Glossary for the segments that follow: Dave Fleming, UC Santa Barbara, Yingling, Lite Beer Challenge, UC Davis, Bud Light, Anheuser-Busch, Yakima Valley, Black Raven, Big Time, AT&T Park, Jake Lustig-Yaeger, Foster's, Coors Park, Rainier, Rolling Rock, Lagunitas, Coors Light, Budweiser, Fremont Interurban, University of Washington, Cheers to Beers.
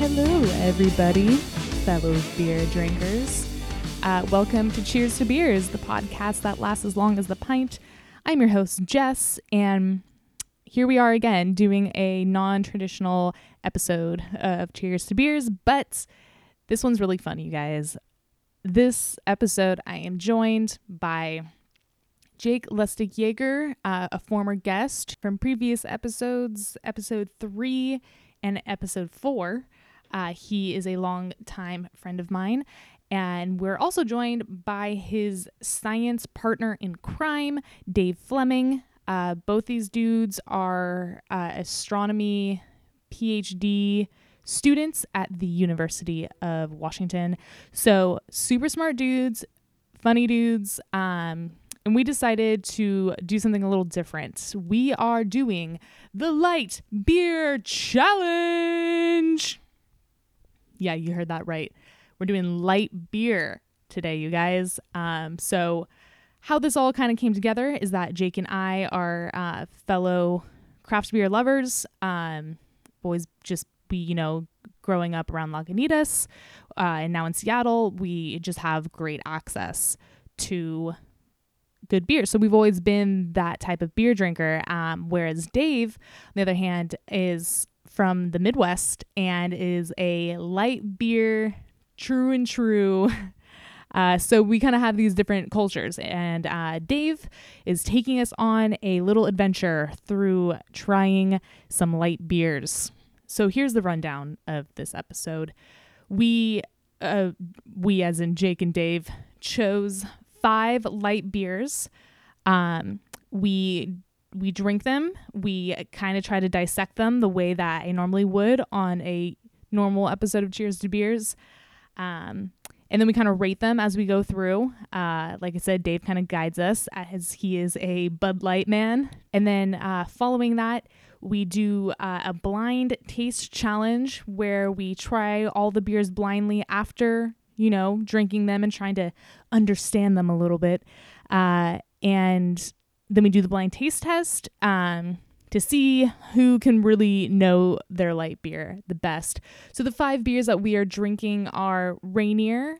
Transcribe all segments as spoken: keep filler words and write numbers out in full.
Hello, everybody, fellow beer drinkers. Uh, welcome to Cheers to Beers, the podcast that lasts as long as the pint. I'm your host, Jess, and here we are again doing a non-traditional episode of Cheers to Beers, but this one's really fun, you guys. This episode, I am joined by Jake Lustig-Yaeger, uh, a former guest from previous episodes, episode three and episode four. Uh, he is a longtime friend of mine, and we're also joined by his science partner in crime, Dave Fleming. Uh, both these dudes are uh, astronomy P H D students at the University of Washington. So super smart dudes, funny dudes, um, and we decided to do something a little different. We are doing the Light Beer Challenge. Yeah, you heard that right. We're doing light beer today, you guys. Um, so how this all kind of came together is that Jake and I are uh, fellow craft beer lovers. Um, boys just be, you know, growing up around Lagunitas uh, and now in Seattle, we just have great access to good beer. So we've always been that type of beer drinker. Um, whereas Dave, on the other hand, is from the Midwest and is a light beer, true and true. Uh, so we kind of have these different cultures, and uh, Dave is taking us on a little adventure through trying some light beers. So here's the rundown of this episode. We, uh, we as in Jake and Dave, chose five light beers. Um, we we drink them. We kind of try to dissect them the way that I normally would on a normal episode of Cheers to Beers. Um, and then we kind of rate them as we go through. Uh, like I said, Dave kind of guides us as he is a Bud Light man. And then uh, following that, we do uh, a blind taste challenge where we try all the beers blindly after, you know, drinking them and trying to understand them a little bit. Uh, and then we do the blind taste test um, to see who can really know their light beer the best. So the five beers that we are drinking are Rainier,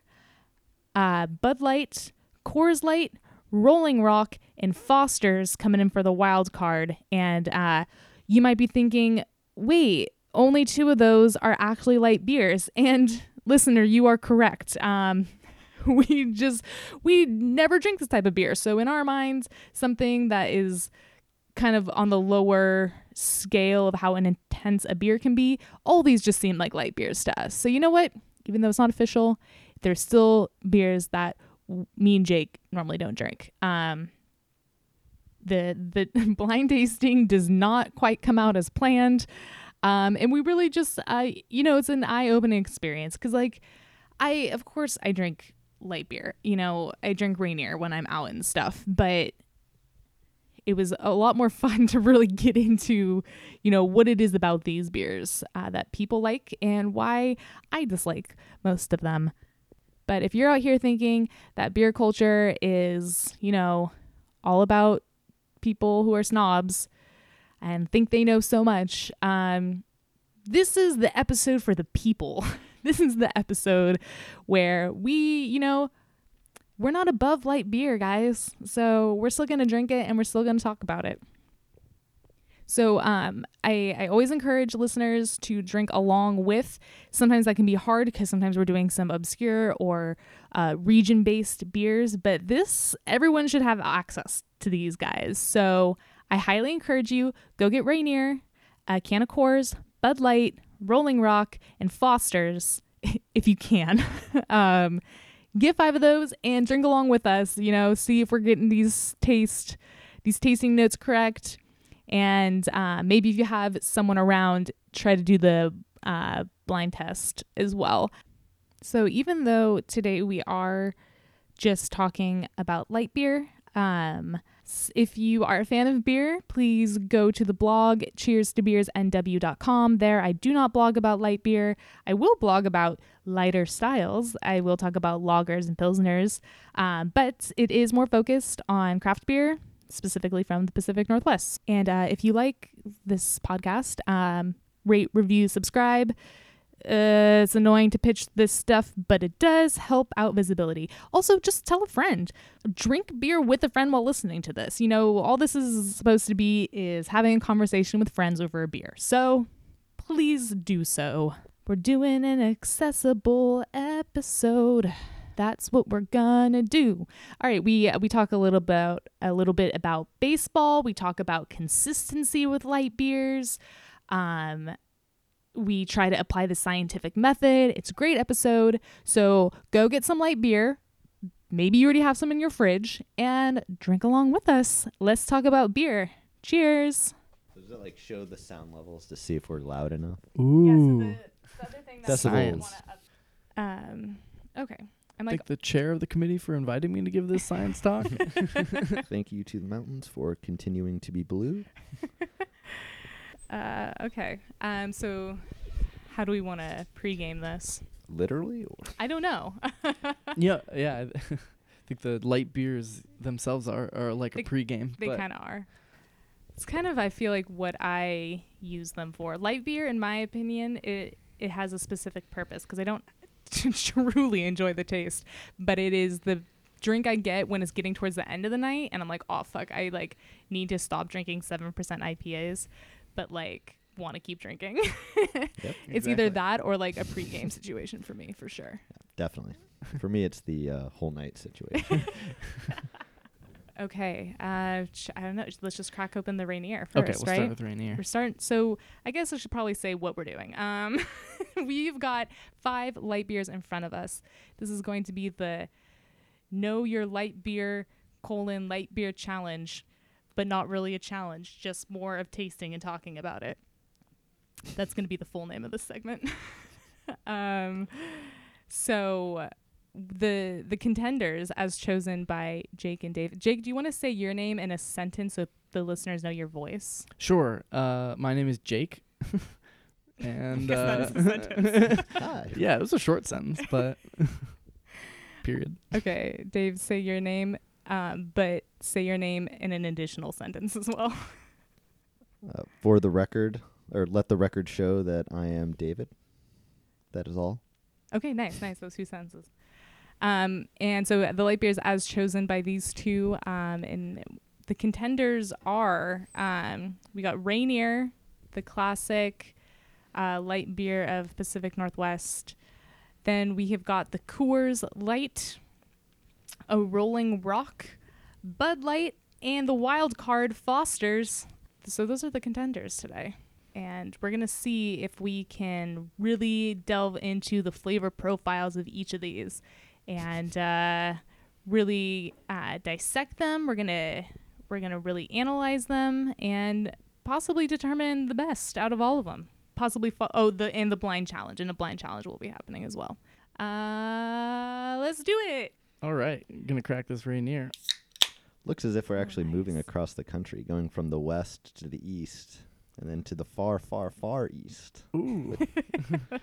uh, Bud Light, Coors Light, Rolling Rock, and Foster's coming in for the wild card. And uh, you might be thinking, wait, only two of those are actually light beers. And listener, you are correct. Um, we just, we never drink this type of beer. So in our minds, something that is kind of on the lower scale of how intense a beer can be, all these just seem like light beers to us. So you know what? Even though it's not official, there's still beers that me and Jake normally don't drink. Um, the the blind tasting does not quite come out as planned. Um, and we really just, uh, you know, it's an eye-opening experience because, like, I, of course, I drink light beer. You know, I drink Rainier when I'm out and stuff, but it was a lot more fun to really get into, you know, what it is about these beers uh, that people like and why I dislike most of them. But if you're out here thinking that beer culture is, you know, all about people who are snobs and think they know so much, um, this is the episode for the people. This is the episode where we, you know, we're not above light beer, guys. So we're still going to drink it and we're still going to talk about it. So um, I, I always encourage listeners to drink along with. Sometimes that can be hard because sometimes we're doing some obscure or uh, region-based beers. But this, everyone should have access to these guys. So I highly encourage you, go get Rainier, a can of Coors, Bud Light, Rolling Rock, and Foster's if you can. um Get five of those and drink along with us, you know, see if we're getting these taste, these tasting notes correct. And uh, maybe if you have someone around, try to do the uh, blind test as well. So even though today we are just talking about light beer, um, if you are a fan of beer, please go to the blog cheers to beers n w dot com. There, I do not blog about light beer. I will blog about lighter styles. I will talk about lagers and pilsners, um, but it is more focused on craft beer, specifically from the Pacific Northwest. And uh, if you like this podcast, um, rate, review, subscribe. Uh, it's annoying to pitch this stuff, but it does help out visibility. Also, just tell a friend. Drink beer with a friend while listening to this. You know, all this is supposed to be is having a conversation with friends over a beer. So please do so. We're doing an accessible episode. That's what we're gonna do. All right, we we talk a little about a little bit about baseball. We talk about consistency with light beers. Um, we try to apply the scientific method. It's a great episode. So go get some light beer. Maybe you already have some in your fridge, and drink along with us. Let's talk about beer. Cheers. Does it like show the sound levels to see if we're loud enough? Ooh. Yeah, so the, the other thing that's science. Um. Okay. I'm like, thank the chair of the committee for inviting me to give this science talk. Thank you to the mountains for continuing to be blue. uh, okay. Um, so how do we want to pregame this? Literally? Or? I don't know. yeah. Yeah. I think the light beers themselves are, are like they, a pregame. They kind of are. It's kind of, I feel like, what I use them for. Light beer, in my opinion, it, it has a specific purpose because I don't... to truly enjoy the taste, but it is the drink I get when it's getting towards the end of the night and I'm like, oh fuck, I like need to stop drinking seven percent I P As, but like want to keep drinking. Yep, exactly. It's either that or like a pregame situation for me, for sure. Yeah, definitely. For me, it's the uh, whole night situation. Okay, uh, ch- I don't know. Let's just crack open the Rainier first, okay, we'll right? Okay, we'll start with Rainier. We're starting. So I guess I should probably say what we're doing. Um, we've got five light beers in front of us. This is going to be the Know Your Light Beer colon Light Beer Challenge, but not really a challenge, just more of tasting and talking about it. That's going to be the full name of this segment. um, so... The the contenders as chosen by Jake and Dave. Jake, do you want to say your name in a sentence so the listeners know your voice? Sure. Uh, my name is Jake. and uh, that is a sentence. Yeah, it was a short sentence, but period. Okay, Dave, say your name, um, but say your name in an additional sentence as well. Uh, for the record, or let the record show that I am David. That is all. Okay, nice, nice. Those two sentences. Um, and so the light beers as chosen by these two, um, and the contenders are, um, we got Rainier, the classic, uh, light beer of Pacific Northwest. Then we have got the Coors Light, a Rolling Rock, Bud Light, and the wild card Foster's. So those are the contenders today. And we're going to see if we can really delve into the flavor profiles of each of these. And uh, really uh, dissect them. We're gonna we're gonna really analyze them and possibly determine the best out of all of them. Possibly fo- oh the and the blind challenge and a blind challenge will be happening as well. Uh, let's do it. All right, gonna crack this Rainier. Looks as if we're actually nice. moving across the country, going from the west to the east, and then to the far, far, far east. Ooh,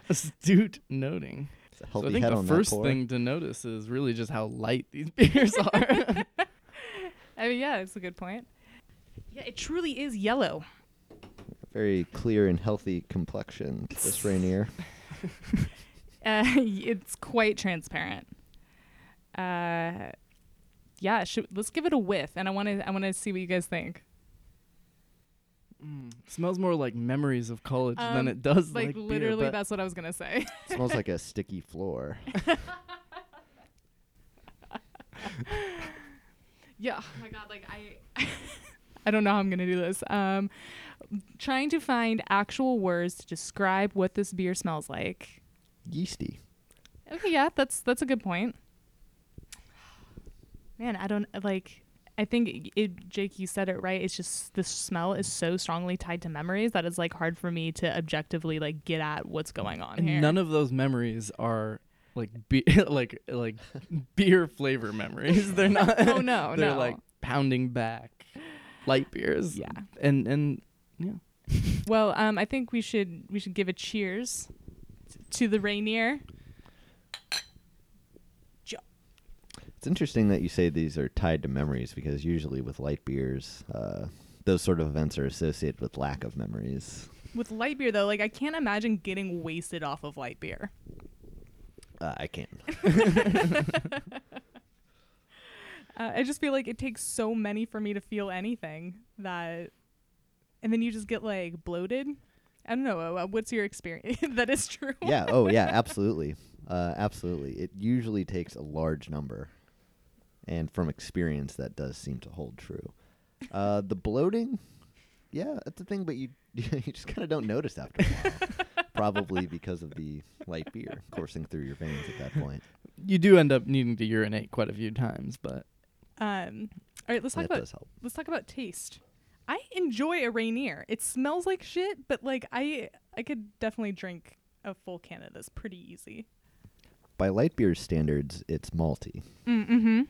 astute noting. So I think the first thing to notice is really just how light these beers are. I mean, yeah, that's a good point. Yeah, it truly is yellow. Very clear and healthy complexion, this Rainier. uh, it's quite transparent. Uh, yeah, should, let's give it a whiff, and I want to I want to see what you guys think. Mm. Smells more like memories of college um, than it does like, like literally beer, that's what I was gonna say. Smells like a sticky floor. Yeah, oh my god, like I I don't know how I'm gonna do this. Um trying to find actual words to describe what this beer smells like. Yeasty. Okay, yeah, that's that's a good point. Man, I don't like I think, it, Jake, you said it right. It's just the smell is so strongly tied to memories that it's, like, hard for me to objectively, like, get at what's going on and here. None of those memories are, like, be- like like beer flavor memories. They're not. Oh, no, they're, no. like, pounding back light beers. Yeah. And, and yeah. Well, um, I think we should we should give a cheers to the Rainier. It's interesting that you say these are tied to memories because usually with light beers, uh, those sort of events are associated with lack of memories. With light beer, though, like, I can't imagine getting wasted off of light beer. Uh, I can. uh, I just feel like it takes so many for me to feel anything that, and then you just get, like, bloated. I don't know. Uh, what's your experience? That is true. Yeah. Oh, yeah. Absolutely. Uh, absolutely. It usually takes a large number. And from experience, that does seem to hold true. Uh, the bloating, yeah, that's a thing, but you you just kind of don't notice after a while. Probably because of the light beer coursing through your veins at that point. You do end up needing to urinate quite a few times, but um, all right, let's talk about let's talk about taste. I enjoy a Rainier. It smells like shit, but like I I could definitely drink a full can of this pretty easy. By light beer standards, it's malty. Mm-hmm.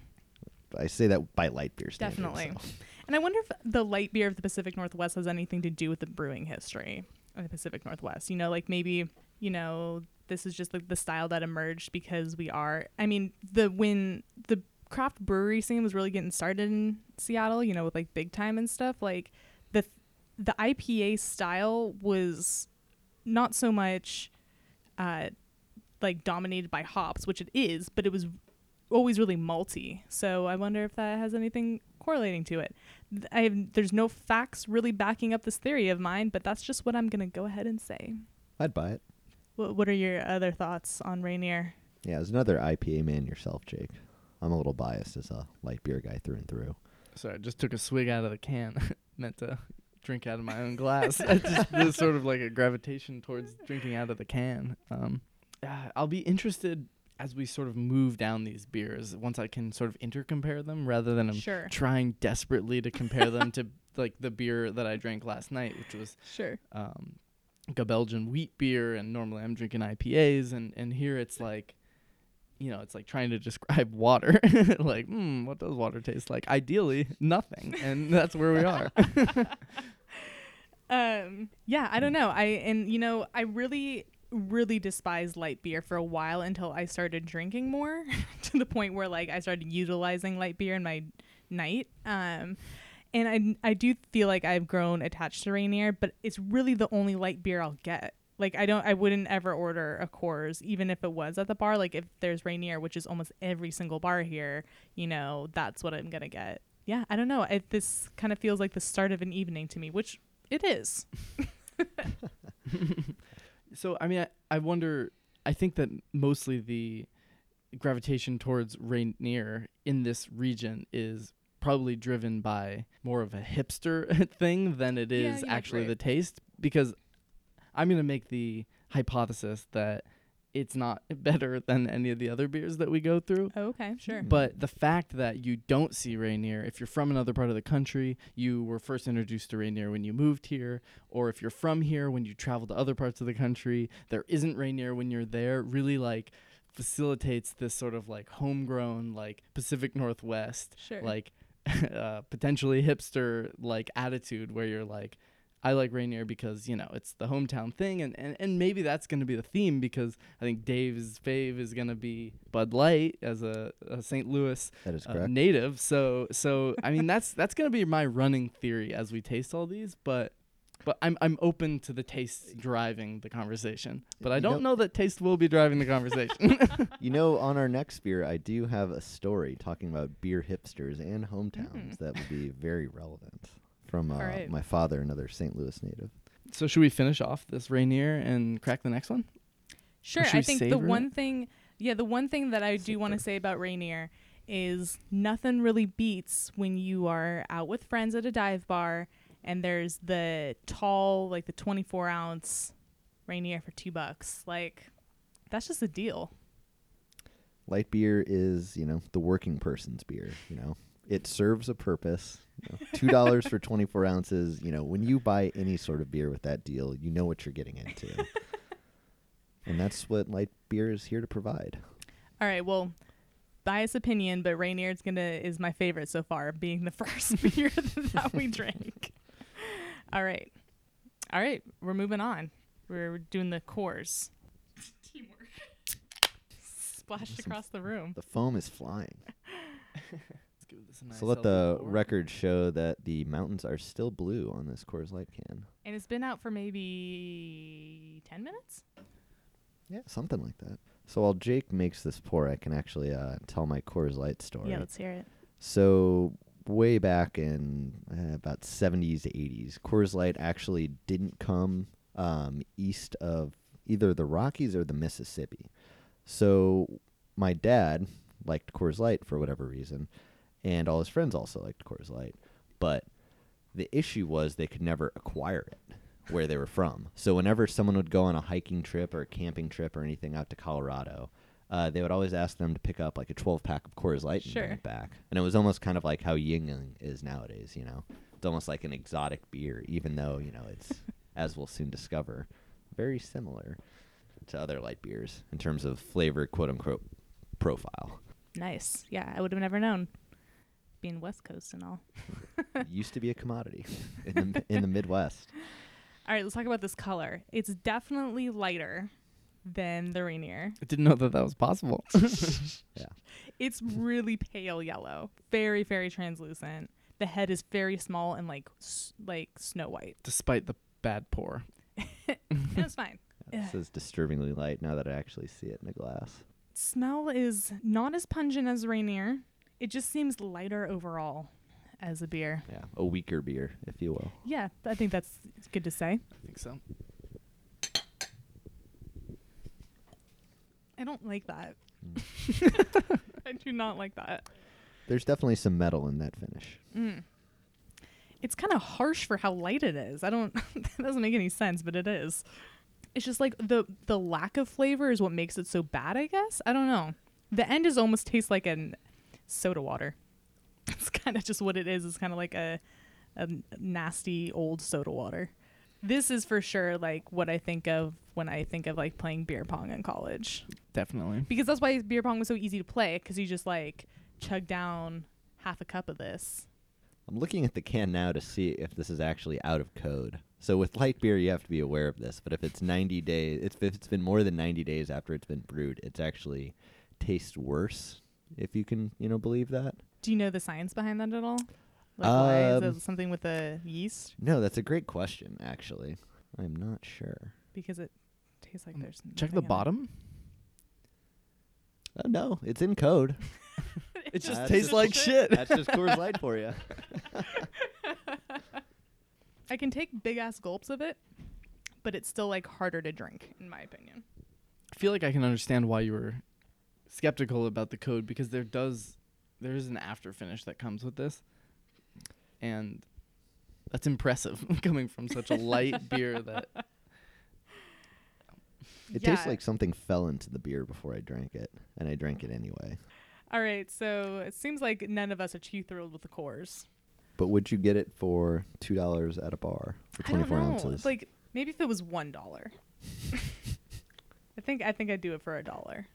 I say that by light beer standards. Definitely. So. And I wonder if the light beer of the Pacific Northwest has anything to do with the brewing history of the Pacific Northwest. You know, like maybe, you know, this is just like the style that emerged because we are, I mean, the when the craft brewery scene was really getting started in Seattle, you know, with like Big Time and stuff, like the the I P A style was not so much uh, like dominated by hops, which it is, but it was always really malty. So I wonder if that has anything correlating to it. I have, there's no facts really backing up this theory of mine, but that's just what I'm going to go ahead and say. I'd buy it. What, what are your other thoughts on Rainier? Yeah, as another I P A man yourself, Jake, I'm a little biased as a light beer guy through and through. Sorry, I just took a swig out of the can. Meant to drink out of my own glass. Just, there's sort of like a gravitation towards drinking out of the can. Um, uh, I'll be interested as we sort of move down these beers, once I can sort of intercompare them rather than I'm sure. trying desperately to compare them to like the beer that I drank last night, which was sure. um, like a Belgian wheat beer. And normally I'm drinking I P As. And, and here it's like, you know, it's like trying to describe water. Like, hmm, what does water taste like? Ideally, nothing. And that's where we are. um, yeah, I don't know. I And, you know, I really... really despised light beer for a while until I started drinking more to the point where like I started utilizing light beer in my night. Um, and I, I do feel like I've grown attached to Rainier, but it's really the only light beer I'll get. Like I don't, I wouldn't ever order a Coors, even if it was at the bar. Like if there's Rainier, which is almost every single bar here, you know, that's what I'm going to get. Yeah. I don't know. I, this kind of feels like the start of an evening to me, which it is. So, I mean, I, I wonder, I think that mostly the gravitation towards Rainier in this region is probably driven by more of a hipster thing than it is yeah, actually right. the taste, because I'm going to make the hypothesis that it's not better than any of the other beers that we go through. Oh, okay, sure. But the fact that you don't see Rainier, if you're from another part of the country, you were first introduced to Rainier when you moved here, or if you're from here when you travel to other parts of the country, there isn't Rainier when you're there, really like facilitates this sort of like homegrown, like Pacific Northwest, sure. like uh, potentially hipster like attitude where you're like, I like Rainier because, you know, it's the hometown thing. And, and, and maybe that's going to be the theme because I think Dave's fave is going to be Bud Light as a, a Saint Louis that is uh, native. So, so I mean, that's that's going to be my running theory as we taste all these. But but I'm I'm open to the taste driving the conversation. But I don't know, know that taste will be driving the conversation. You know, on our next beer, I do have a story talking about beer hipsters and hometowns mm. that would be very relevant. From uh, right. my father, another Saint Louis native. So should we finish off this Rainier and crack the next one? Sure. I think the one it? thing, yeah, the one thing that I Let's do want to say about Rainier is nothing really beats when you are out with friends at a dive bar and there's the tall, like the twenty-four ounce Rainier for two bucks. Like, that's just a deal. Light beer is, you know, the working person's beer, you know. It serves a purpose. You know, Two dollars for twenty-four ounces. You know, when you buy any sort of beer with that deal, you know what you're getting into, and that's what light beer is here to provide. All right. Well, biased opinion, but Rainier's gonna is my favorite so far, being the first beer that we drank. All right. All right. We're moving on. We're doing the Coors. Teamwork. Splashed There's across the room. The foam is flying. Give it a It's a nice. So let the board. record show that the mountains are still blue on this Coors Light can. And it's been out for maybe ten minutes? Yeah, something like that. So while Jake makes this pour, I can actually uh, tell my Coors Light story. Yeah, let's hear it. So way back in uh, about seventies to eighties, Coors Light actually didn't come um, east of either the Rockies or the Mississippi. So my dad liked Coors Light for whatever reason, and all his friends also liked Coors Light. But the issue was they could never acquire it where they were from. So whenever someone would go on a hiking trip or a camping trip or anything out to Colorado, uh, they would always ask them to pick up like a twelve pack of Coors Light and sure. bring it back. And it was almost kind of like how Yingling is nowadays, you know. It's almost like an exotic beer, even though, you know, it's, as we'll soon discover, very similar to other light beers in terms of flavor, quote-unquote, profile. Nice. Yeah, I would have never known, being West Coast and all. Used to be a commodity in the, in the Midwest. All right, let's talk about this color. It's definitely lighter than the Rainier. I didn't know that that was possible. Yeah. It's really pale yellow, very, very translucent. The head is very small and like s- like snow white. Despite the bad pour. It's fine. Yeah, this is disturbingly light now that I actually see it in the glass. Smell is not as pungent as Rainier. It just seems lighter overall as a beer. Yeah, a weaker beer, if you will. Yeah, I think that's good to say. I think so. I don't like that. Mm. I do not like that. There's definitely some metal in that finish. Mm. It's kind of harsh for how light it is. I don't, that doesn't make any sense, but it is. It's just like the, the lack of flavor is what makes it so bad, I guess. I don't know. The end is almost tastes like an soda water. It's kind of just what it is. It's kind of like a, a nasty old soda water. This is for sure like what I think of when I think of like playing beer pong in college. Definitely. Because that's why beer pong was so easy to play, because you just like chug down half a cup of this. I'm looking at the can now to see if this is actually out of code. So with light beer, you have to be aware of this. But if it's ninety days, it's, if it's been more than ninety days after it's been brewed, it's actually tastes worse, if you can, you know, believe that. Do you know the science behind that at all? Like um, why? Is that something with the yeast? No, that's a great question, actually. I'm not sure. Because it tastes like um, there's check the bottom. It. Oh, no. It's in code. it, it just tastes just like shit. shit. That's just Coors Light for you. I can take big-ass gulps of it, but it's still, like, harder to drink, in my opinion. I feel like I can understand why you were skeptical about the code, because there does... There is an after finish that comes with this, and that's impressive coming from such a light beer that... It yeah. tastes like something fell into the beer before I drank it, and I drank it anyway. All right, so it seems like none of us are too thrilled with the Coors. But would you get it for two dollars at a bar for twenty-four ounces? It's like, maybe if it was one dollar. I think I think I'd do it for a dollar.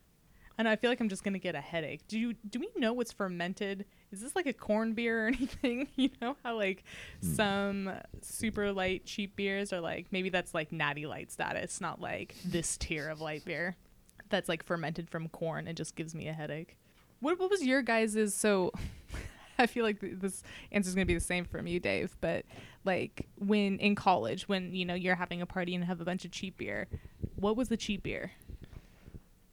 And I feel like I'm just going to get a headache. Do you, do we know what's fermented? Is this like a corn beer or anything? You know how like mm. some super light cheap beers are like, maybe that's like natty light status, not like this tier of light beer that's like fermented from corn and just gives me a headache. What what was your guys's, so I feel like th- this answer is going to be the same from you, Dave, but like when in college, when, you know, you're having a party and have a bunch of cheap beer, what was the cheap beer?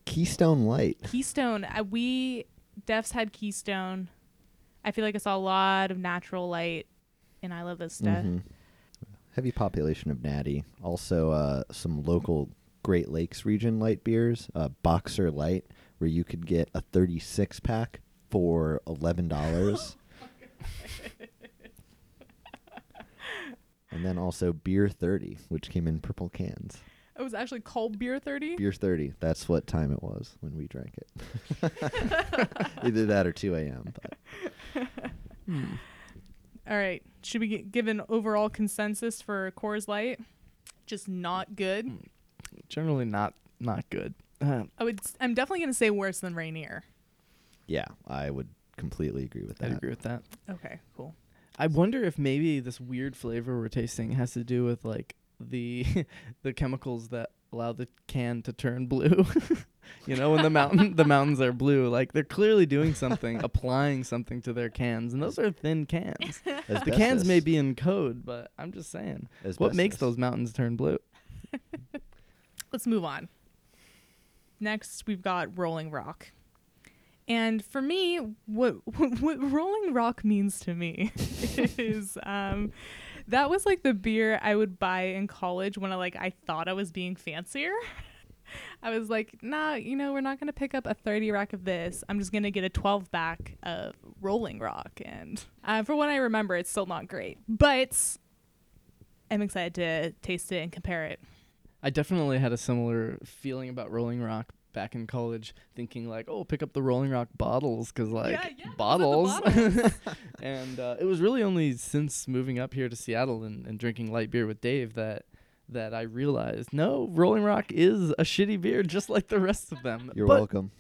Keystone Light. Keystone. Uh, we, Defs had Keystone. I feel like I saw a lot of natural light, and I love this stuff. Mm-hmm. Heavy population of natty. Also, uh, some local Great Lakes region light beers. Uh, Boxer Light, where you could get a thirty-six pack for eleven dollars. And then also Beer thirty, which came in purple cans. It was actually called Beer thirty? Beer thirty. That's what time it was when we drank it. Either that or two a.m. But. Hmm. All right. Should we get, give an overall consensus for Coors Light? Just not good? Generally not not good. Uh, I would, I'm definitely going to say worse than Rainier. Yeah, I would completely agree with that. I'd agree with that. Okay, cool. I wonder if maybe this weird flavor we're tasting has to do with, like, the the chemicals that allow the can to turn blue. You know, when the mountain the mountains are blue, like they're clearly doing something, applying something to their cans, and those are thin cans. Asbestos. The cans may be in code, but I'm just saying, Asbestos. What makes those mountains turn blue? Let's move on. Next, we've got Rolling Rock. And for me, what what Rolling Rock means to me is um, that was like the beer I would buy in college when I like I thought I was being fancier. I was like, nah, you know, we're not going to pick up a thirty rack of this. I'm just going to get a twelve pack of Rolling Rock. And uh, for what I remember, it's still not great. But I'm excited to taste it and compare it. I definitely had a similar feeling about Rolling Rock back in college, thinking like, oh, pick up the Rolling Rock bottles, because like yeah, yeah, bottles, bottles. And uh, it was really only since moving up here to Seattle and, and drinking light beer with Dave that that I realized, no, Rolling Rock is a shitty beer just like the rest of them. You're but welcome.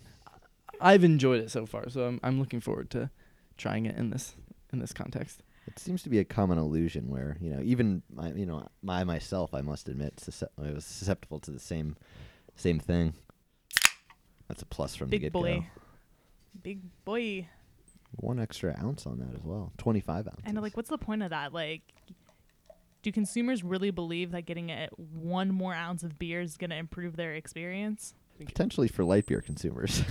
I've enjoyed it so far, so I'm I'm looking forward to trying it in this in this context. It seems to be a common illusion where, you know, even my, you know, I myself, I must admit, susce- I was susceptible to the same same thing. That's a plus from Big the get-go. Big boy. Big boy. One extra ounce on that as well. twenty-five ounces. And like, what's the point of that? Like, do consumers really believe that getting a, one more ounce of beer is going to improve their experience? Potentially for light beer consumers.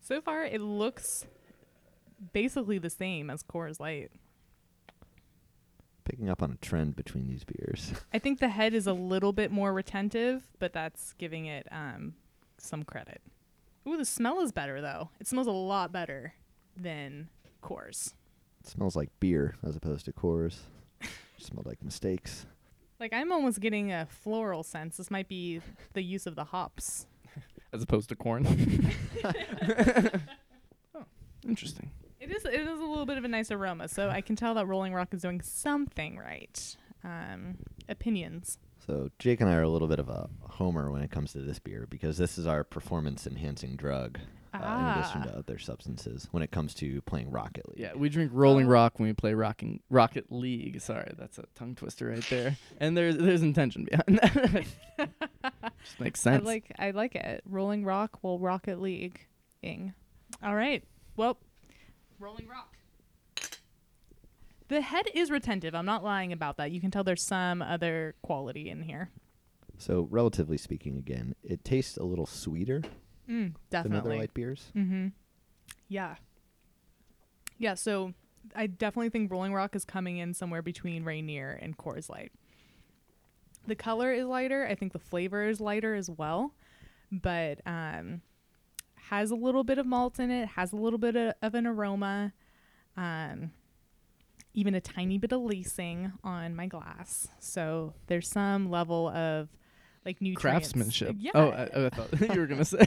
So far, it looks basically the same as Coors Light. Picking up on a trend between these beers. I think the head is a little bit more retentive, but that's giving it um, some credit. Ooh, the smell is better, though. It smells a lot better than Coors. It smells like beer as opposed to Coors. It smelled like mistakes. Like, I'm almost getting a floral sense. This might be the use of the hops. As opposed to corn. Oh, interesting. It is It is a little bit of a nice aroma, so I can tell that Rolling Rock is doing something right. Um, opinions. So Jake and I are a little bit of a homer when it comes to this beer, because this is our performance-enhancing drug, ah. uh, in addition to other substances, when it comes to playing Rocket League. Yeah, we drink Rolling oh. Rock when we play rocking, Rocket League. Sorry, that's a tongue twister right there. And there's there's intention behind that. Just makes sense. I like, I like it. Rolling Rock, well, Rocket League-ing. All right. Well... Rolling Rock. The head is retentive. I'm not lying about that. You can tell there's some other quality in here. So, relatively speaking, again, it tastes a little sweeter mm, definitely. than other light beers. Mm-hmm. Yeah. Yeah, so I definitely think Rolling Rock is coming in somewhere between Rainier and Coors Light. The color is lighter. I think the flavor is lighter as well. But... um has a little bit of malt in it, has a little bit of, of an aroma, um, even a tiny bit of lacing on my glass. So there's some level of like nutrients. Craftsmanship. Yeah. Oh, I, I thought you were going to say.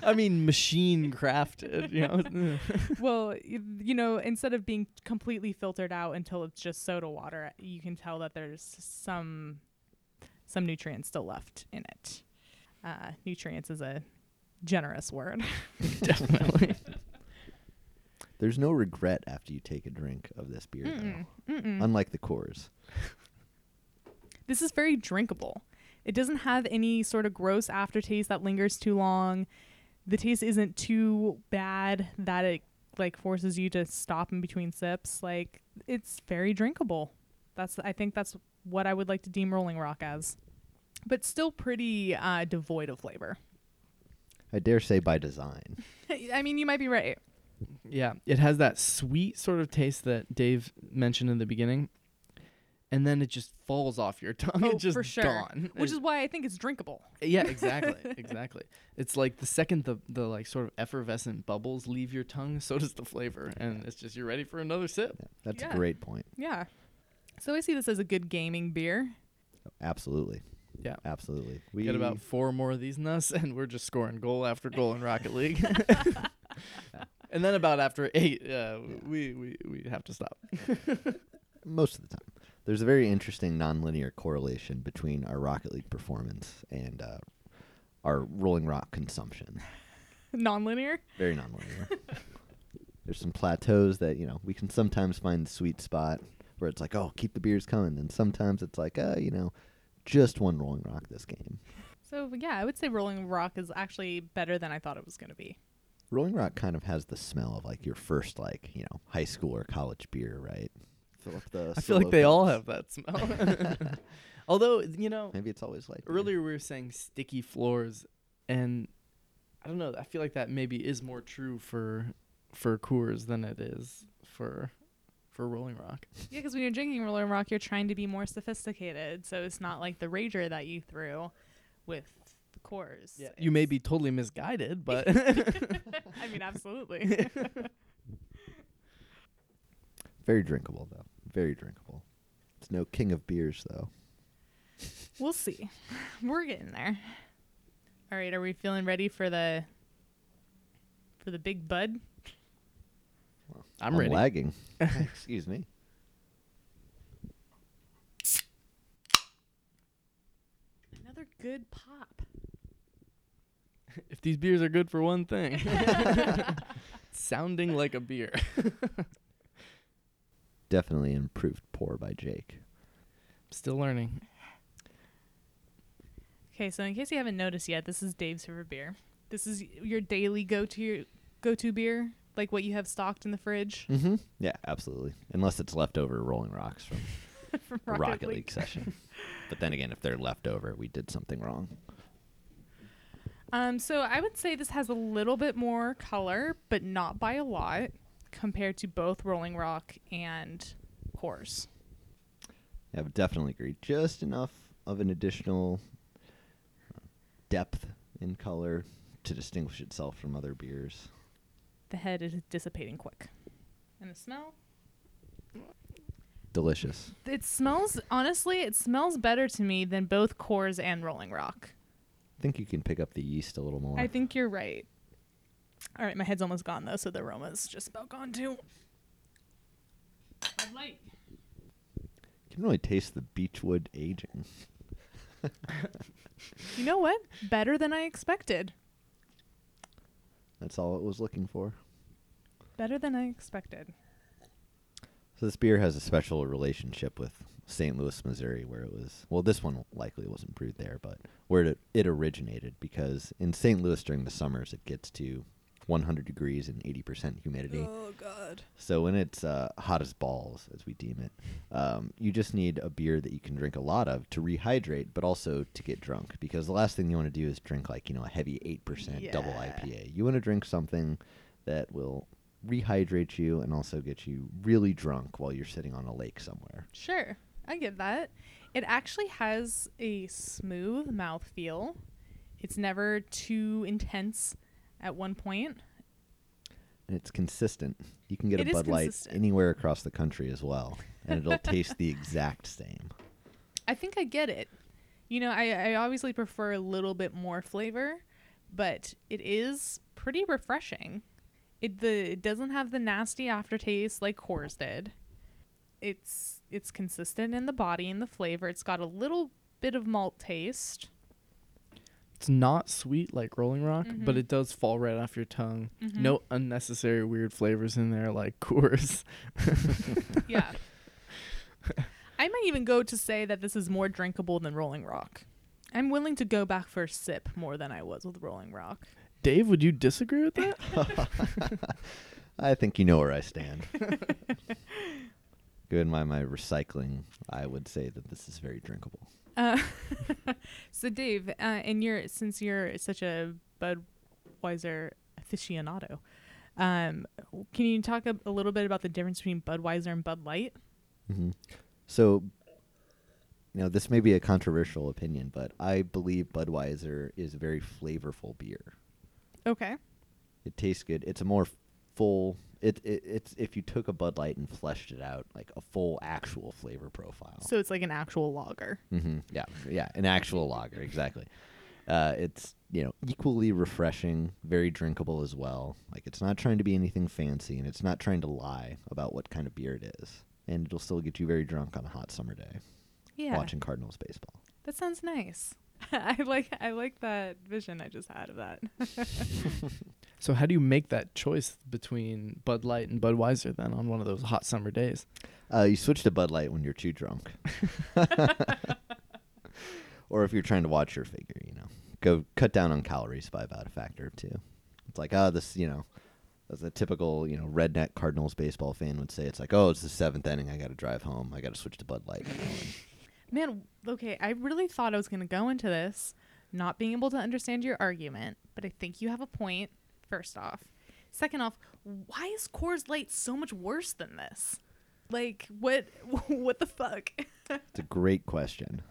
I mean, machine crafted. You know? Well, you, you know, instead of being completely filtered out until it's just soda water, you can tell that there's some some nutrients still left in it. Uh, nutrients is a... generous word. Definitely. There's no regret after you take a drink of this beer, mm-mm, though. Mm-mm. Unlike the Coors. This is very drinkable. It doesn't have any sort of gross aftertaste that lingers too long. The taste isn't too bad that it like forces you to stop in between sips. Like, it's very drinkable. That's I think that's what I would like to deem Rolling Rock as. But still pretty uh, devoid of flavor. I dare say by design. I mean, you might be right. Yeah, it has that sweet sort of taste that Dave mentioned in the beginning, and then it just falls off your tongue. Oh, it's just for sure. Gone. Which it is why I think it's drinkable. Yeah, exactly, exactly. It's like the second the, the like sort of effervescent bubbles leave your tongue, so does the flavor, and it's just you're ready for another sip. Yeah, that's yeah. a great point. Yeah. So I see this as a good gaming beer. Oh, absolutely. Yeah, absolutely. We get about four more of these in us, and we're just scoring goal after goal in Rocket League. And then about after eight, uh, yeah. we, we, we have to stop. Most of the time. There's a very interesting nonlinear correlation between our Rocket League performance and uh, our Rolling Rock consumption. Nonlinear? Very nonlinear. There's some plateaus that, you know, we can sometimes find the sweet spot where it's like, oh, keep the beers coming. And sometimes it's like, oh, uh, you know... just won Rolling Rock this game. So, yeah, I would say Rolling Rock is actually better than I thought it was going to be. Rolling Rock kind of has the smell of, like, your first, like, you know, high school or college beer, right? Fill up the I feel like cups. They all have that smell. Although, you know... Maybe it's always like... Earlier we were saying sticky floors, and I don't know, I feel like that maybe is more true for for Coors than it is for... For Rolling Rock. Yeah, because when you're drinking Rolling Rock, you're trying to be more sophisticated. So it's not like the Rager that you threw with the Coors. Yeah. You may be totally misguided, but... I mean, absolutely. Very drinkable, though. Very drinkable. It's no king of beers, though. We'll see. We're getting there. All right, are we feeling ready for the for the big Bud? Well, I'm, I'm ready. lagging. Excuse me. Another good pop. If these beers are good for one thing. Sounding like a beer. Definitely improved pour by Jake. Still learning. Okay, so in case you haven't noticed yet, this is Dave's favorite beer. This is your daily go-to your go-to beer. Like what you have stocked in the fridge? Mm-hmm. Yeah, absolutely. Unless it's leftover Rolling Rocks from, from Rocket, Rocket League, League session. But then again, if they're leftover, we did something wrong. Um, so I would say this has a little bit more color, but not by a lot, compared to both Rolling Rock and Coors. Yeah, I would definitely agree. Just enough of an additional depth in color to distinguish itself from other beers. The head is dissipating quick. And the smell? Delicious. It smells, honestly, it smells better to me than both Coors and Rolling Rock. I think you can pick up the yeast a little more. I think you're right. All right, my head's almost gone, though, so the aroma's just about gone, too. Bud Light. You can really taste the beechwood aging. You know what? Better than I expected. That's all it was looking for. Better than I expected. So this beer has a special relationship with Saint Louis, Missouri, where it was... Well, this one likely wasn't brewed there, but where it, it originated, because in Saint Louis during the summers, it gets to one hundred degrees and eighty percent humidity. Oh, God. So when it's uh, hot as balls, as we deem it, um, you just need a beer that you can drink a lot of to rehydrate, but also to get drunk. Because the last thing you want to do is drink, like, you know, a heavy eight percent yeah. double I P A. You want to drink something that will rehydrate you and also get you really drunk while you're sitting on a lake somewhere. Sure. I get that. It actually has a smooth mouthfeel. It's never too intense at one point. And it's consistent. You can get it a Bud Light anywhere across the country as well, and it'll taste the exact same. I think I get it. You know, I, I obviously prefer a little bit more flavor, but it is pretty refreshing. It the it doesn't have the nasty aftertaste like Coors did. It's it's consistent in the body and the flavor. It's got a little bit of malt taste. It's not sweet like Rolling Rock, mm-hmm. but it does fall right off your tongue. Mm-hmm. No unnecessary weird flavors in there like Coors. Yeah. I might even go to say that this is more drinkable than Rolling Rock. I'm willing to go back for a sip more than I was with Rolling Rock. Dave, would you disagree with that? I think you know where I stand. Given my, my recycling, I would say that this is very drinkable. Uh, so, Dave, uh, in your, since you're such a Budweiser aficionado, um, can you talk a, a little bit about the difference between Budweiser and Bud Light? Mm-hmm. So, you know, this may be a controversial opinion, but I believe Budweiser is a very flavorful beer. Okay. It tastes good. It's a more f- full... It, it it's if you took a Bud Light and fleshed it out, like a full actual flavor profile. So it's like an actual lager. Mm-hmm. Yeah, yeah, an actual lager, exactly. Uh, it's, you know, equally refreshing, very drinkable as well. Like, it's not trying to be anything fancy, and it's not trying to lie about what kind of beer it is. And it'll still get you very drunk on a hot summer day. Yeah. Watching Cardinals baseball. That sounds nice. I like I like that vision I just had of that. So how do you make that choice between Bud Light and Budweiser then on one of those hot summer days? Uh, you switch to Bud Light when you're too drunk. or if you're trying to watch your figure, you know, go cut down on calories by about a factor of two. It's like, oh, this, you know, as a typical, you know, redneck Cardinals baseball fan would say, it's like, oh, it's the seventh inning. I got to drive home. I got to switch to Bud Light. Man, okay, I really thought I was going to go into this not being able to understand your argument, but I think you have a point, first off. Second off, why is Coors Light so much worse than this? Like, what what the fuck? It's a great question.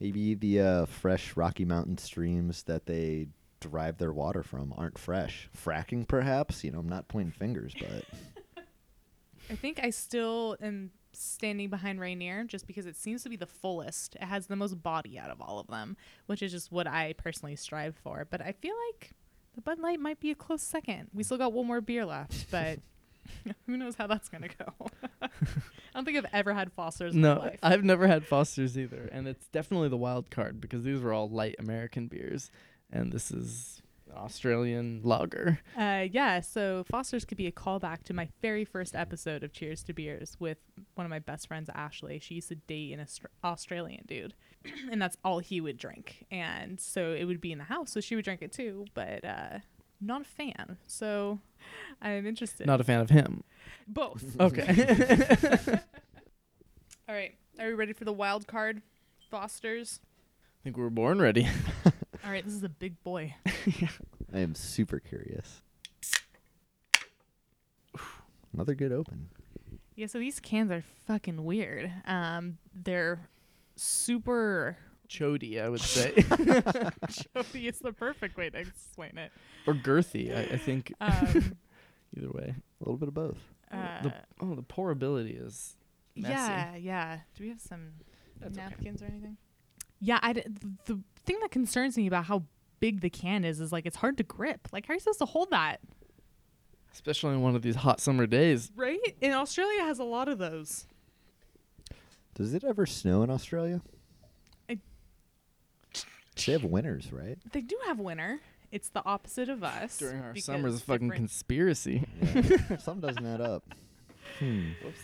Maybe the uh, fresh Rocky Mountain streams that they derive their water from aren't fresh. Fracking, perhaps? You know, I'm not pointing fingers, but... I think I still am standing behind Rainier just because it seems to be the fullest. It has the most body out of all of them, which is just what I personally strive for. But I feel like the Bud Light might be a close second. We still got one more beer left, but... Who knows how that's gonna go? I don't think I've ever had Foster's in no, my life. I've never had Foster's either, and it's definitely the wild card because these were all light American beers, and this is Australian lager. Uh, yeah, so Foster's could be a callback to my very first episode of Cheers to Beers with one of my best friends, Ashley. She used to date an Austra- Australian dude, and that's all he would drink, and so it would be in the house, so she would drink it too, but. Uh, Not a fan, so I'm interested. Not a fan of him. Both. Okay. All right. Are we ready for the wild card, Foster's? I think we were born ready. All right. This is a big boy. Yeah. I am super curious. Another good open. Yeah. So these cans are fucking weird. Um, they're super. Chody, I would say. Chody is the perfect way to explain it. Or girthy, I, I think. Um, Either way. A little bit of both. Uh, the, oh, the pourability is messy. Yeah, yeah. Do we have some That's napkins okay. or anything? Yeah, I d- the thing that concerns me about how big the can is is, like, it's hard to grip. Like, how are you supposed to hold that? Especially on one of these hot summer days. Right? And Australia has a lot of those. Does it ever snow in Australia? They have winters, right? They do have winter. It's the opposite of us. During our summer is a fucking conspiracy. Yeah. Something doesn't add up. Hmm. Whoops.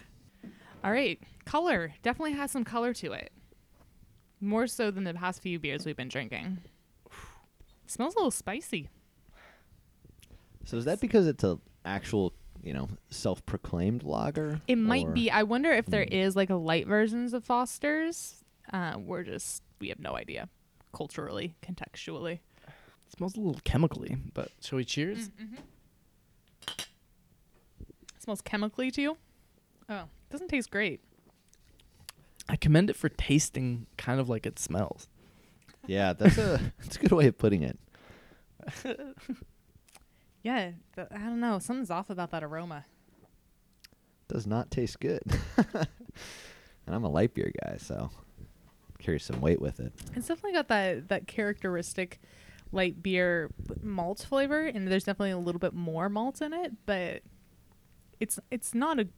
All right. Color. Definitely has some color to it. More so than the past few beers we've been drinking. It smells a little spicy. So is that because it's an actual, you know, self-proclaimed lager? It might be. I wonder if there mm. is, like, a light versions of Foster's. Uh, we're just, we have no idea. Culturally, contextually. It smells a little chemically, but shall we cheers? Mm-hmm. It smells chemically to you? Oh, it doesn't taste great. I commend it for tasting kind of like it smells. Yeah, that's a that's a good way of putting it. Yeah, th- I don't know. Something's off about that aroma. Does not taste good. And I'm a light beer guy, so... carry some weight with it. It's definitely got that that characteristic light beer malt flavor, and there's definitely a little bit more malt in it, but it's it's not a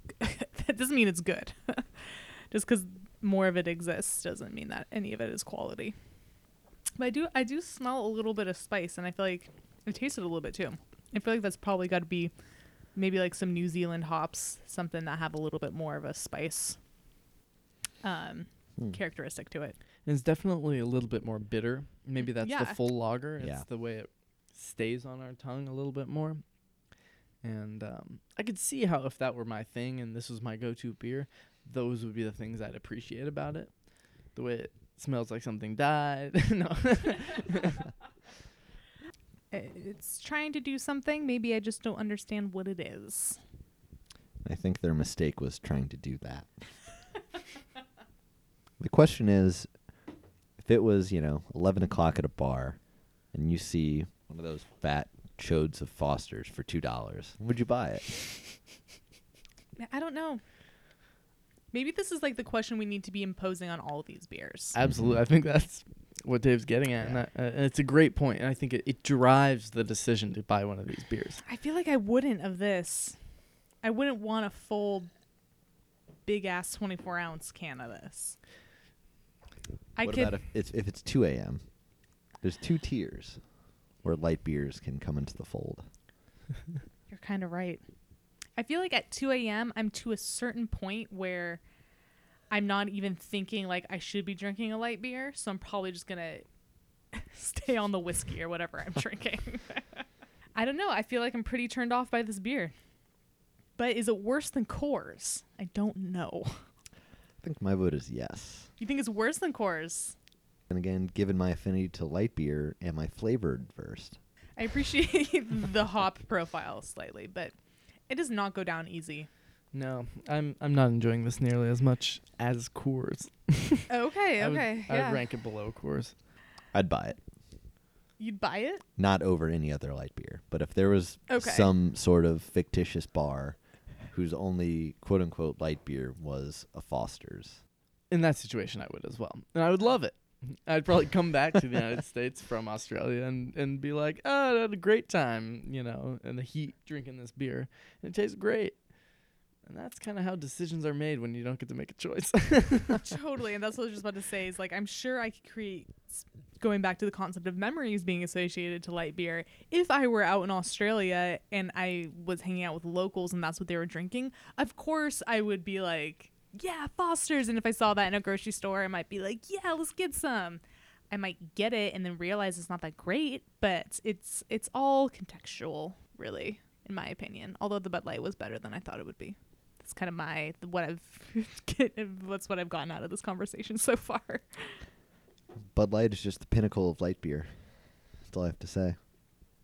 that doesn't mean it's good. Just because more of it exists doesn't mean that any of it is quality. But I do I do smell a little bit of spice, and I feel like I tasted a little bit too. I feel like that's probably got to be maybe like some New Zealand hops, something that have a little bit more of a spice um Hmm. characteristic to it. And it's definitely a little bit more bitter. Maybe that's yeah. the full lager. It's yeah. the way it stays on our tongue a little bit more. And um, I could see how if that were my thing and this was my go-to beer, those would be the things I'd appreciate about it. The way it smells like something died. No. It's trying to do something. Maybe I just don't understand what it is. I think their mistake was trying to do that. The question is, if it was, you know, eleven o'clock at a bar and you see one of those fat chodes of Foster's for two dollars, would you buy it? I don't know. Maybe this is like the question we need to be imposing on all these beers. Absolutely. I think that's what Dave's getting at. Yeah. And, that, uh, and it's a great point. And I think it, it drives the decision to buy one of these beers. I feel like I wouldn't of this. I wouldn't want a full big-ass twenty-four ounce can of this. I what could about if it's, if it's two a.m.? There's two tiers where light beers can come into the fold. You're kind of right. I feel like at two a.m., I'm to a certain point where I'm not even thinking like I should be drinking a light beer, so I'm probably just gonna stay on the whiskey or whatever I'm drinking. I don't know. I feel like I'm pretty turned off by this beer. But is it worse than Coors? I don't know. I think my vote is yes. You think it's worse than Coors? And again, given my affinity to light beer, am I flavored first? I appreciate the hop profile slightly, but it does not go down easy. No, I'm I'm not enjoying this nearly as much as Coors. Okay, I okay. Would, yeah. I'd rank it below Coors. I'd buy it. You'd buy it? Not over any other light beer. But if there was okay. some sort of fictitious bar whose only quote-unquote light beer was a Foster's. In that situation, I would as well. And I would love it. I'd probably come back to the United States from Australia and, and be like, oh, I had a great time, you know, in the heat drinking this beer. And it tastes great. And that's kind of how decisions are made when you don't get to make a choice. Totally. And that's what I was just about to say is like, I'm sure I could create, going back to the concept of memories being associated to light beer. If I were out in Australia and I was hanging out with locals and that's what they were drinking, of course I would be like, yeah, Foster's. And if I saw that in a grocery store, I might be like, yeah, let's get some. I might get it and then realize it's not that great, but it's it's all contextual, really, in my opinion. Although the Bud Light was better than I thought it would be. It's kind of my what I've get, what's what I've gotten out of this conversation so far. Bud Light is just the pinnacle of light beer. That's all I have to say.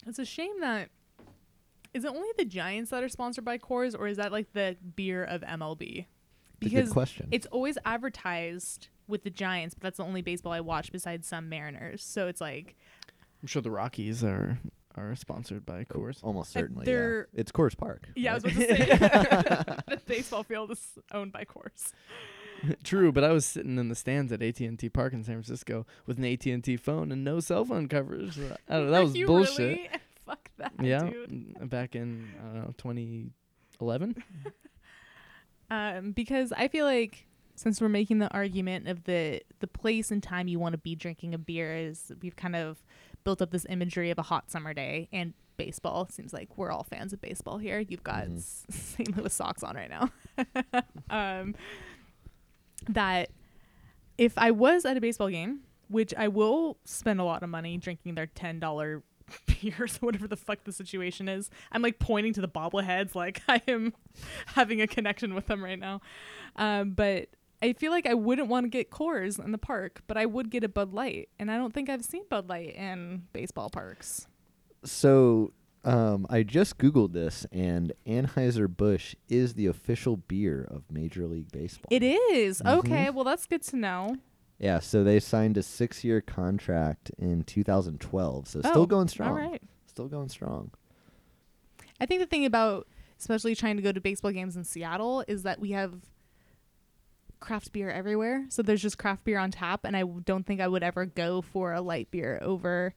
It's a shame that is it only the Giants that are sponsored by Coors, or is that like the beer of M L B? Because good question. It's always advertised with the Giants, but that's the only baseball I watch besides some Mariners. So it's like I'm sure the Rockies are. Are sponsored by Coors. Almost certainly, yeah. It's Coors Park. Yeah, right? I was about to say the baseball field is owned by Coors. True, but I was sitting in the stands at A T and T Park in San Francisco with an A T and T phone and no cell phone coverage. I don't know, that was you bullshit. Really? Fuck that, yeah, dude. Back in I don't know twenty eleven. Um, because I feel like since we're making the argument of the the place and time you want to be drinking a beer is we've kind of built up this imagery of a hot summer day and baseball. Seems like we're all fans of baseball here. You've got mm-hmm. Saint Louis Sox on right now. um, that if I was at a baseball game, which I will spend a lot of money drinking their ten dollars beers, whatever the fuck the situation is. I'm like pointing to the bobbleheads like I am having a connection with them right now. Um, but I feel like I wouldn't want to get Coors in the park, but I would get a Bud Light, and I don't think I've seen Bud Light in baseball parks. So um, I just Googled this, and Anheuser-Busch is the official beer of Major League Baseball. It is? Mm-hmm. Okay, well, that's good to know. Yeah, so they signed a six-year contract in two thousand twelve, so oh, still going strong. All right. Still going strong. I think the thing about especially trying to go to baseball games in Seattle is that we have craft beer everywhere, so there's just craft beer on tap, and I w- don't think I would ever go for a light beer over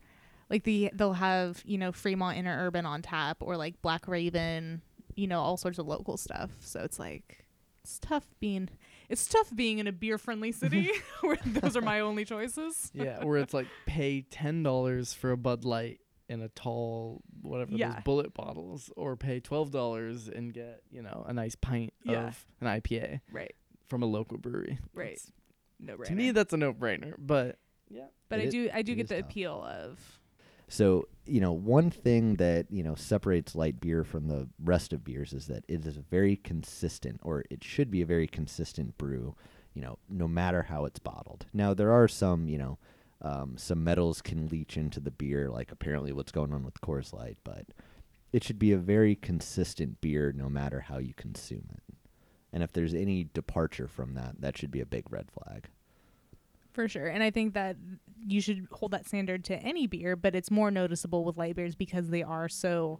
like the they'll have, you know, Fremont Interurban on tap or like Black Raven, you know, all sorts of local stuff. So it's like it's tough being it's tough being in a beer friendly city where those are my only choices. Yeah, where it's like pay ten dollars for a Bud Light in a tall whatever yeah. those bullet bottles, or pay twelve dollars and get, you know, a nice pint yeah. of an I P A. Right. From a local brewery. Right. No brainer. To me, that's a no brainer, but yeah. But it I do I do get the tough. appeal of. So, you know, one thing that, you know, separates light beer from the rest of beers is that it is a very consistent, or it should be a very consistent brew, you know, no matter how it's bottled. Now, there are some, you know, um, some metals can leach into the beer, like apparently what's going on with Coors Light, but it should be a very consistent beer no matter how you consume it. And if there's any departure from that, that should be a big red flag. For sure. And I think that you should hold that standard to any beer, but it's more noticeable with light beers because they are so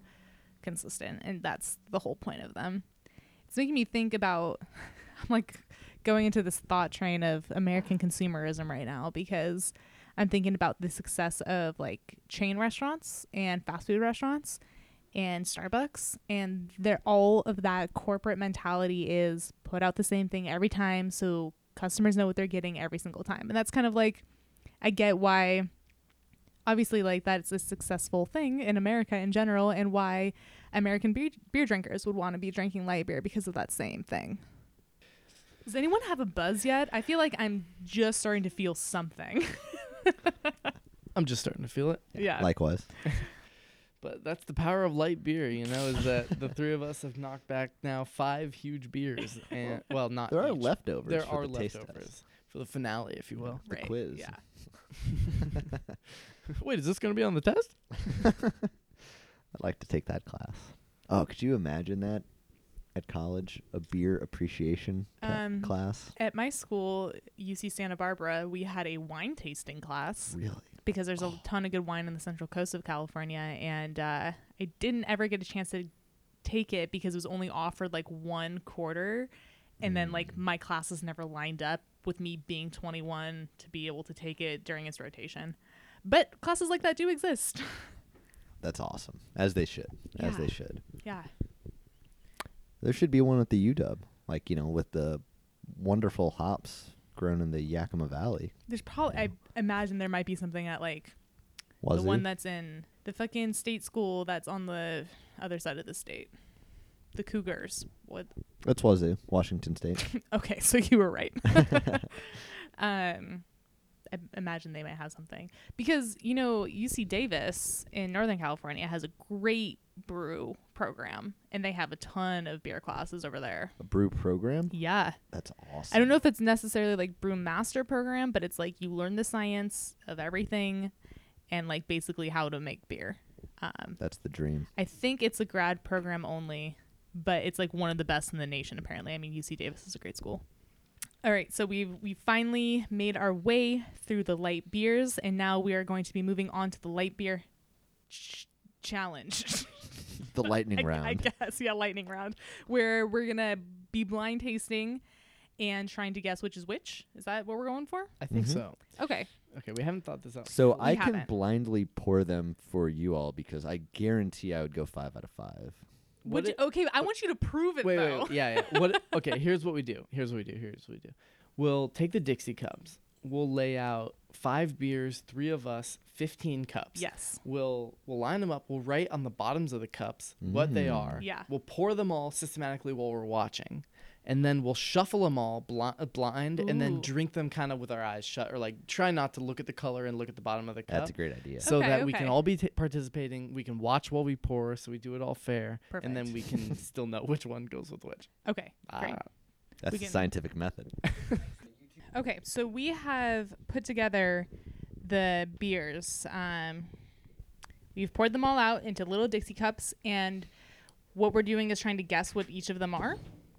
consistent. And that's the whole point of them. It's making me think about, I'm like going into this thought train of American consumerism right now, because I'm thinking about the success of like chain restaurants and fast food restaurants and Starbucks, and they're all of that corporate mentality is put out the same thing every time so customers know what they're getting every single time. And that's kind of like, I get why obviously like that's a successful thing in America in general, and why American beer, beer drinkers would want to be drinking light beer because of that same thing. Does anyone have a buzz yet? I feel like I'm just starting to feel something. I'm just starting to feel it. Yeah. Likewise. But that's the power of light beer, you know, is that the three of us have knocked back now five huge beers. And well, not There each. are leftovers. There for are the leftovers taste for the finale, if you will. The right. quiz. Yeah. Wait, is this going to be on the test? I'd like to take that class. Oh, could you imagine that at college, a beer appreciation um, class? At my school, U C Santa Barbara, we had a wine tasting class. Really? Because there's a oh. ton of good wine on the central coast of California, and uh, I didn't ever get a chance to take it because it was only offered like one quarter, and mm. then like my classes never lined up with me being twenty-one to be able to take it during its rotation. But classes like that do exist. That's awesome, as they should, yeah. as they should. Yeah. There should be one at the U W, like, you know, with the wonderful hops grown in the Yakima Valley. There's probably, you know. I imagine there might be something at like Wazoo? The one that's in the fucking state school that's on the other side of the state. The Cougars. What? That's Wazoo, Washington State. Okay, so you were right. um, I imagine they might have something because, you know, U C Davis in Northern California has a great brew program, and they have a ton of beer classes over there. A brew program? Yeah. That's awesome. I don't know if it's necessarily like brew master program, but it's like you learn the science of everything and like basically how to make beer. Um, That's the dream. I think it's a grad program only, but it's like one of the best in the nation apparently. I mean, U C Davis is a great school. All right, so we've we finally made our way through the light beers, and now we are going to be moving on to the light beer ch- challenge. The lightning I, round. I guess, yeah, lightning round, where we're going to be blind tasting and trying to guess which is which. Is that what we're going for? I think mm-hmm. so. Okay. Okay, we haven't thought this out. So we I haven't. can blindly pour them for you all because I guarantee I would go five out of five. Would you, okay, I want you to prove it, wait, though. Wait, wait, yeah, yeah. What, okay, here's what we do. Here's what we do. Here's what we do. We'll take the Dixie cups. We'll lay out five beers, three of us, fifteen cups. Yes. We'll we'll line them up. We'll write on the bottoms of the cups mm. what they are. Yeah. We'll pour them all systematically while we're watching, and then we'll shuffle them all bl- blind Ooh. and then drink them kind of with our eyes shut, or like try not to look at the color and look at the bottom of the cup. That's a great idea. So okay, that okay. we can all be t- participating. We can watch while we pour, so we do it all fair. Perfect. And then we can still know which one goes with which. Okay, great. Uh, that's we the can... scientific method. Okay, so we have put together the beers. Um, we've poured them all out into little Dixie cups, and what we're doing is trying to guess what each of them are,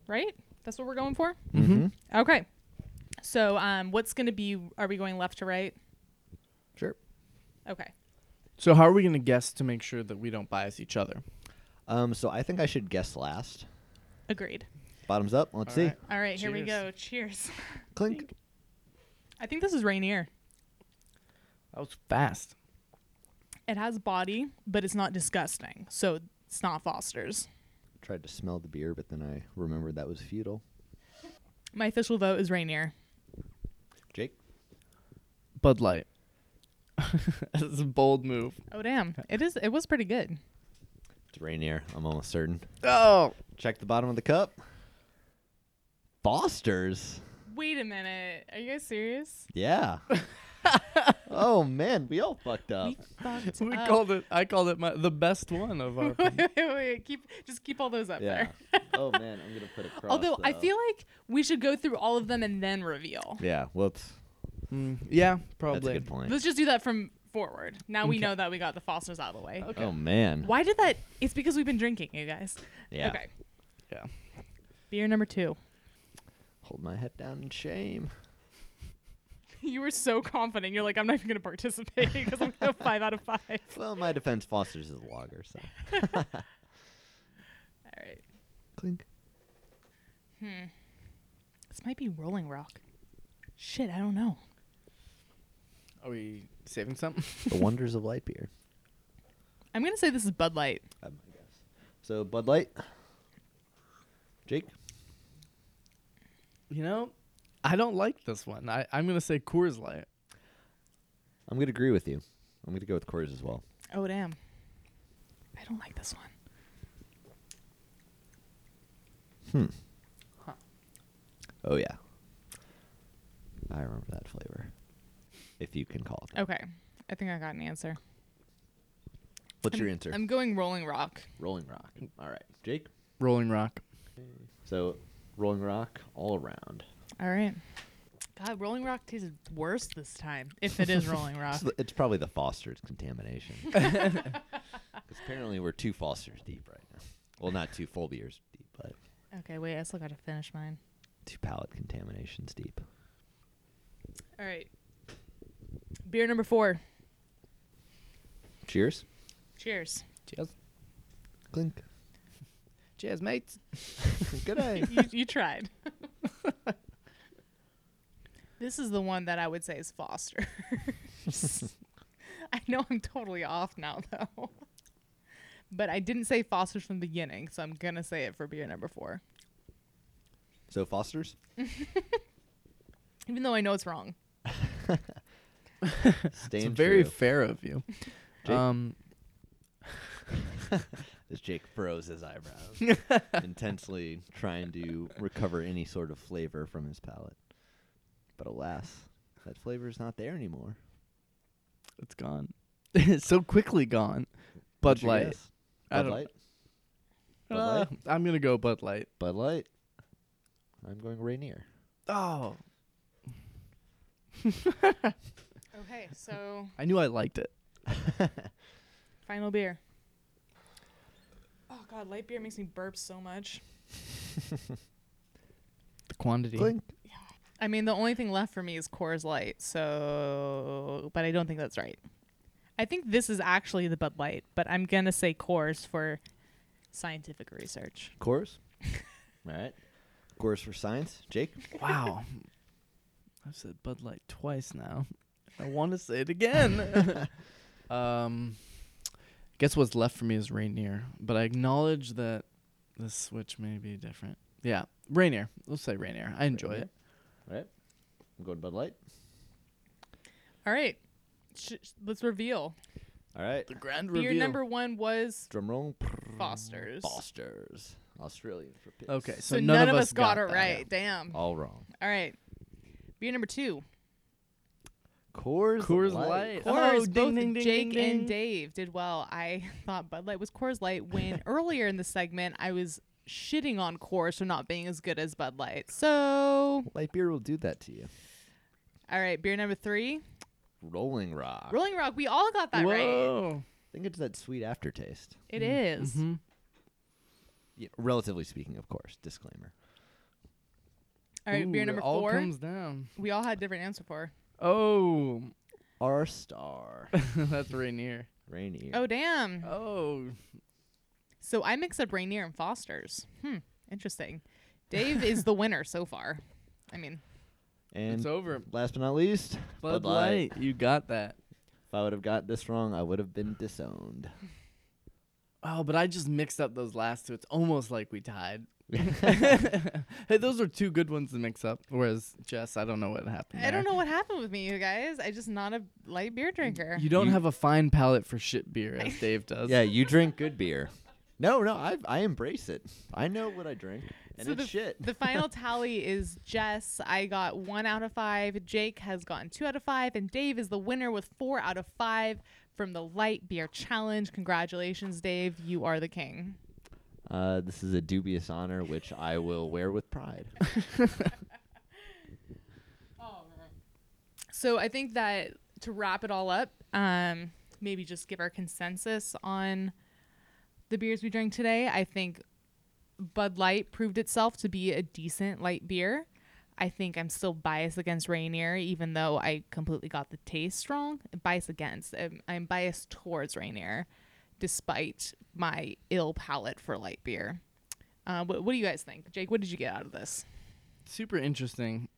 right? That's what we're going for? Mm-hmm. Okay. So um, what's going to be, are we going left to right? Sure. Okay. So how are we going to guess to make sure that we don't bias each other? Um, so I think I should guess last. Agreed. Bottoms up. Let's all see. Right. All right, Cheers. Here we go. Cheers. Clink. I think, I think this is Rainier. That was fast. It has body, but it's not disgusting, so it's not Foster's. Tried to smell the beer, but then I remembered that was futile. My official vote is Rainier. Jake? Bud Light. That's a bold move. Oh, damn. It is. It was pretty good. It's Rainier. I'm almost certain. Oh! Check the bottom of the cup. Foster's? Wait a minute. Are you guys serious? Yeah. Oh, man. We all fucked up. We, fucked we up. called it. I called it my, the best one of our. wait, wait, wait. Keep, just keep all those up yeah. there. Oh, man. I'm going to put a cross. Although, though. I feel like we should go through all of them and then reveal. Yeah. Whoops. Mm, yeah, probably. That's a good point. Let's just do that from forward. Now we okay. know that we got the Foster's out of the way. Okay. Oh, man. Why did that? It's because we've been drinking, you guys. Yeah. Okay. Yeah. Beer number two. Hold my head down in shame. You were so confident. You're like, I'm not even going to participate because I'm going to five out of five. Well, my defense, Foster's is a lager, so. All right. Clink. Hmm. This might be Rolling Rock. Shit, I don't know. Are we saving something? The wonders of light beer. I'm going to say this is Bud Light. I guess. So, Bud Light. Jake? You know, I don't like this one. I, I'm going to say Coors Light. I'm going to agree with you. I'm going to go with Coors as well. Oh, damn. I don't like this one. Hmm. Huh. Oh, yeah. I remember that flavor, if you can call it that. Okay. I think I got an answer. What's I'm, your answer? I'm going Rolling Rock. Rolling Rock. All right. Jake? Rolling Rock. So, Rolling Rock all around. All right. God, Rolling Rock tasted worse this time, if it is Rolling Rock. It's, the, it's probably the Foster's contamination. Because apparently we're two Foster's deep right now. Well, not two full beers deep, but... Okay, wait, I still got to finish mine. Two palate contaminations deep. All right. Beer number four. Cheers. Cheers. Cheers. Clink. Cheers, mates. Good day. you, you tried. This is the one that I would say is Foster. I know I'm totally off now, though. But I didn't say Foster's from the beginning, so I'm going to say it for beer number four. So Foster's? Even though I know it's wrong. It's very fair of you. Jake? Um, As Jake froze his eyebrows, intensely trying to recover any sort of flavor from his palate. But alas, that flavor is not there anymore. It's gone. It's so quickly gone. Bud Light. Bud Light? Bud uh, Light? I'm going to go Bud Light. Bud Light? I'm going Rainier. Oh. Okay, so. I knew I liked it. Final beer. Oh, God, light beer makes me burp so much. The quantity. Blink. Yeah. I mean, the only thing left for me is Coors Light, so. But I don't think that's right. I think this is actually the Bud Light, but I'm going to say Coors for scientific research. Coors? All right. Coors for science. Jake? Wow. I've said Bud Light twice now. I want to say it again. um, I guess what's left for me is Rainier, but I acknowledge that the switch may be different. Yeah, Rainier. We'll say Rainier. I enjoy Rainier. it. All right. I'm going Bud Light. All right. Sh- let's reveal. All right. The grand reveal. Beer number one was Drumroll. Foster's. Foster's. Australian for pigs. Okay, so, so none, none of us got, got it right. Damn. All wrong. All right. Beer number two. Coors, Coors Light. Light. Coors. Oh, ding, both ding, Jake ding, and ding. Dave did well. I thought Bud Light was Coors Light when earlier in the segment I was shitting on Coors for not being as good as Bud Light. So light beer will do that to you. All right. Beer number three. Rolling Rock. Rolling Rock. We all got that Whoa. right. I think it's that sweet aftertaste. It mm. is. Mm-hmm. Yeah, relatively speaking, of course. Disclaimer. All right, Ooh, beer number all four. Comes down. We all had different answer for. Oh, R star. That's Rainier. Rainier. Oh, damn. Oh. So I mixed up Rainier and Foster's. Hmm. Interesting. Dave is the winner so far. I mean. And it's over. Last but not least, Bud, Bud Light. Light. You got that. If I would have got this wrong, I would have been disowned. Oh, but I just mixed up those last two. It's almost like we tied. Hey, those are two good ones to mix up. Whereas Jess, I don't know what happened. I there. don't know what happened with me, you guys. I'm just not a light beer drinker. You don't you have a fine palate for shit beer, as Dave does. Yeah, you drink good beer. No, no, I I embrace it. I know what I drink, and so it's the, shit. The final tally is Jess. I got one out of five. Jake has gotten two out of five, and Dave is the winner with four out of five from the Light Beer Challenge. Congratulations, Dave. You are the king. Uh, this is a dubious honor, which I will wear with pride. Oh, man. So I think that to wrap it all up, um, maybe just give our consensus on the beers we drank today. I think Bud Light proved itself to be a decent light beer. I think I'm still biased against Rainier, even though I completely got the taste wrong. Biased against. I'm, I'm biased towards Rainier, despite my ill palate for light beer. Uh, wh- what do you guys think? Jake, what did you get out of this? Super interesting.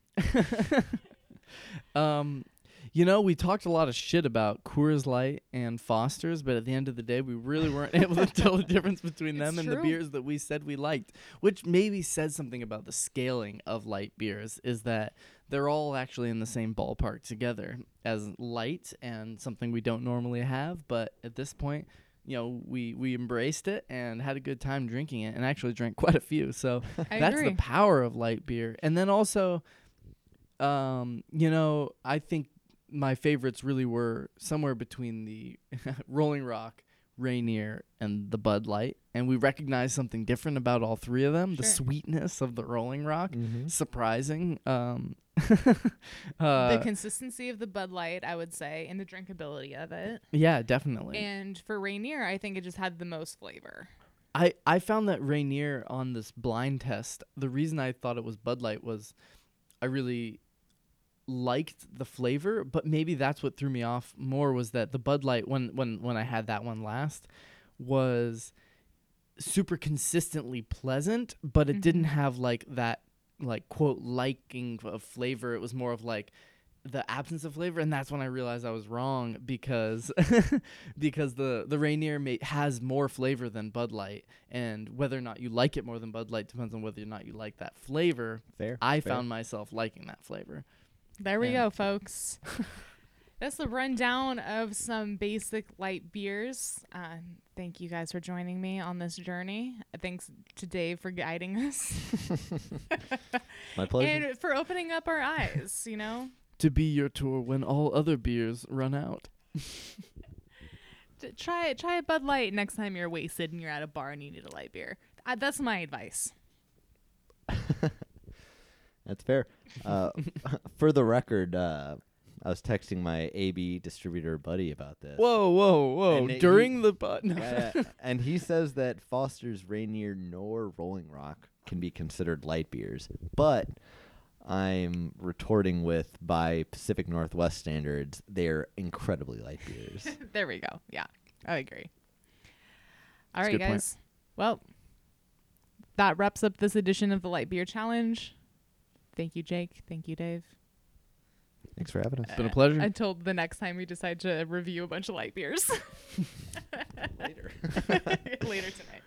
um, you know, we talked a lot of shit about Coors Light and Foster's, but at the end of the day, we really weren't able to tell the difference between it's them true. and the beers that we said we liked, which maybe says something about the scaling of light beers, is that they're all actually in the same ballpark together as light and something we don't normally have, but at this point... you know, we, we embraced it and had a good time drinking it, and actually drank quite a few. So that's agree. The power of light beer. And then also, um, you know, I think my favorites really were somewhere between the Rolling Rock, Rainier, and the Bud Light, and we recognized something different about all three of them. Sure. The sweetness of the Rolling Rock, mm-hmm. surprising. Um, uh, the consistency of the Bud Light, I would say, and the drinkability of it. Yeah, definitely. And for Rainier, I think it just had the most flavor. I, I found that Rainier on this blind test, the reason I thought it was Bud Light was I really liked the flavor, but maybe that's what threw me off more, was that the Bud Light, when when when I had that one last, was super consistently pleasant, but it mm-hmm. didn't have like that like quote liking of flavor. It was more of like the absence of flavor, and that's when I realized I was wrong, because because the the Rainier ma- has more flavor than Bud Light, and whether or not you like it more than Bud Light depends on whether or not you like that flavor. Fair. I fair. found myself liking that flavor. There we yeah. go, folks. That's the rundown of some basic light beers. Uh, thank you guys for joining me on this journey. Thanks to Dave for guiding us. My pleasure. And for opening up our eyes, you know. To be your tour when all other beers run out. try, try a Bud Light next time you're wasted and you're at a bar and you need a light beer. Uh, that's my advice. That's fair. Uh, for the record, uh, I was texting my A B distributor buddy about this. Whoa, whoa, whoa. And During he, the button. uh, and he says that Foster's, Rainier, nor Rolling Rock can be considered light beers. But I'm retorting with, by Pacific Northwest standards, they're incredibly light beers. There we go. Yeah, I agree. All That's right, guys. Point. Well, that wraps up this edition of the Light Beer Challenge. Thank you, Jake. Thank you, Dave. Thanks for having us. It's been a pleasure. Uh, until the next time we decide to review a bunch of light beers. Later. Later tonight.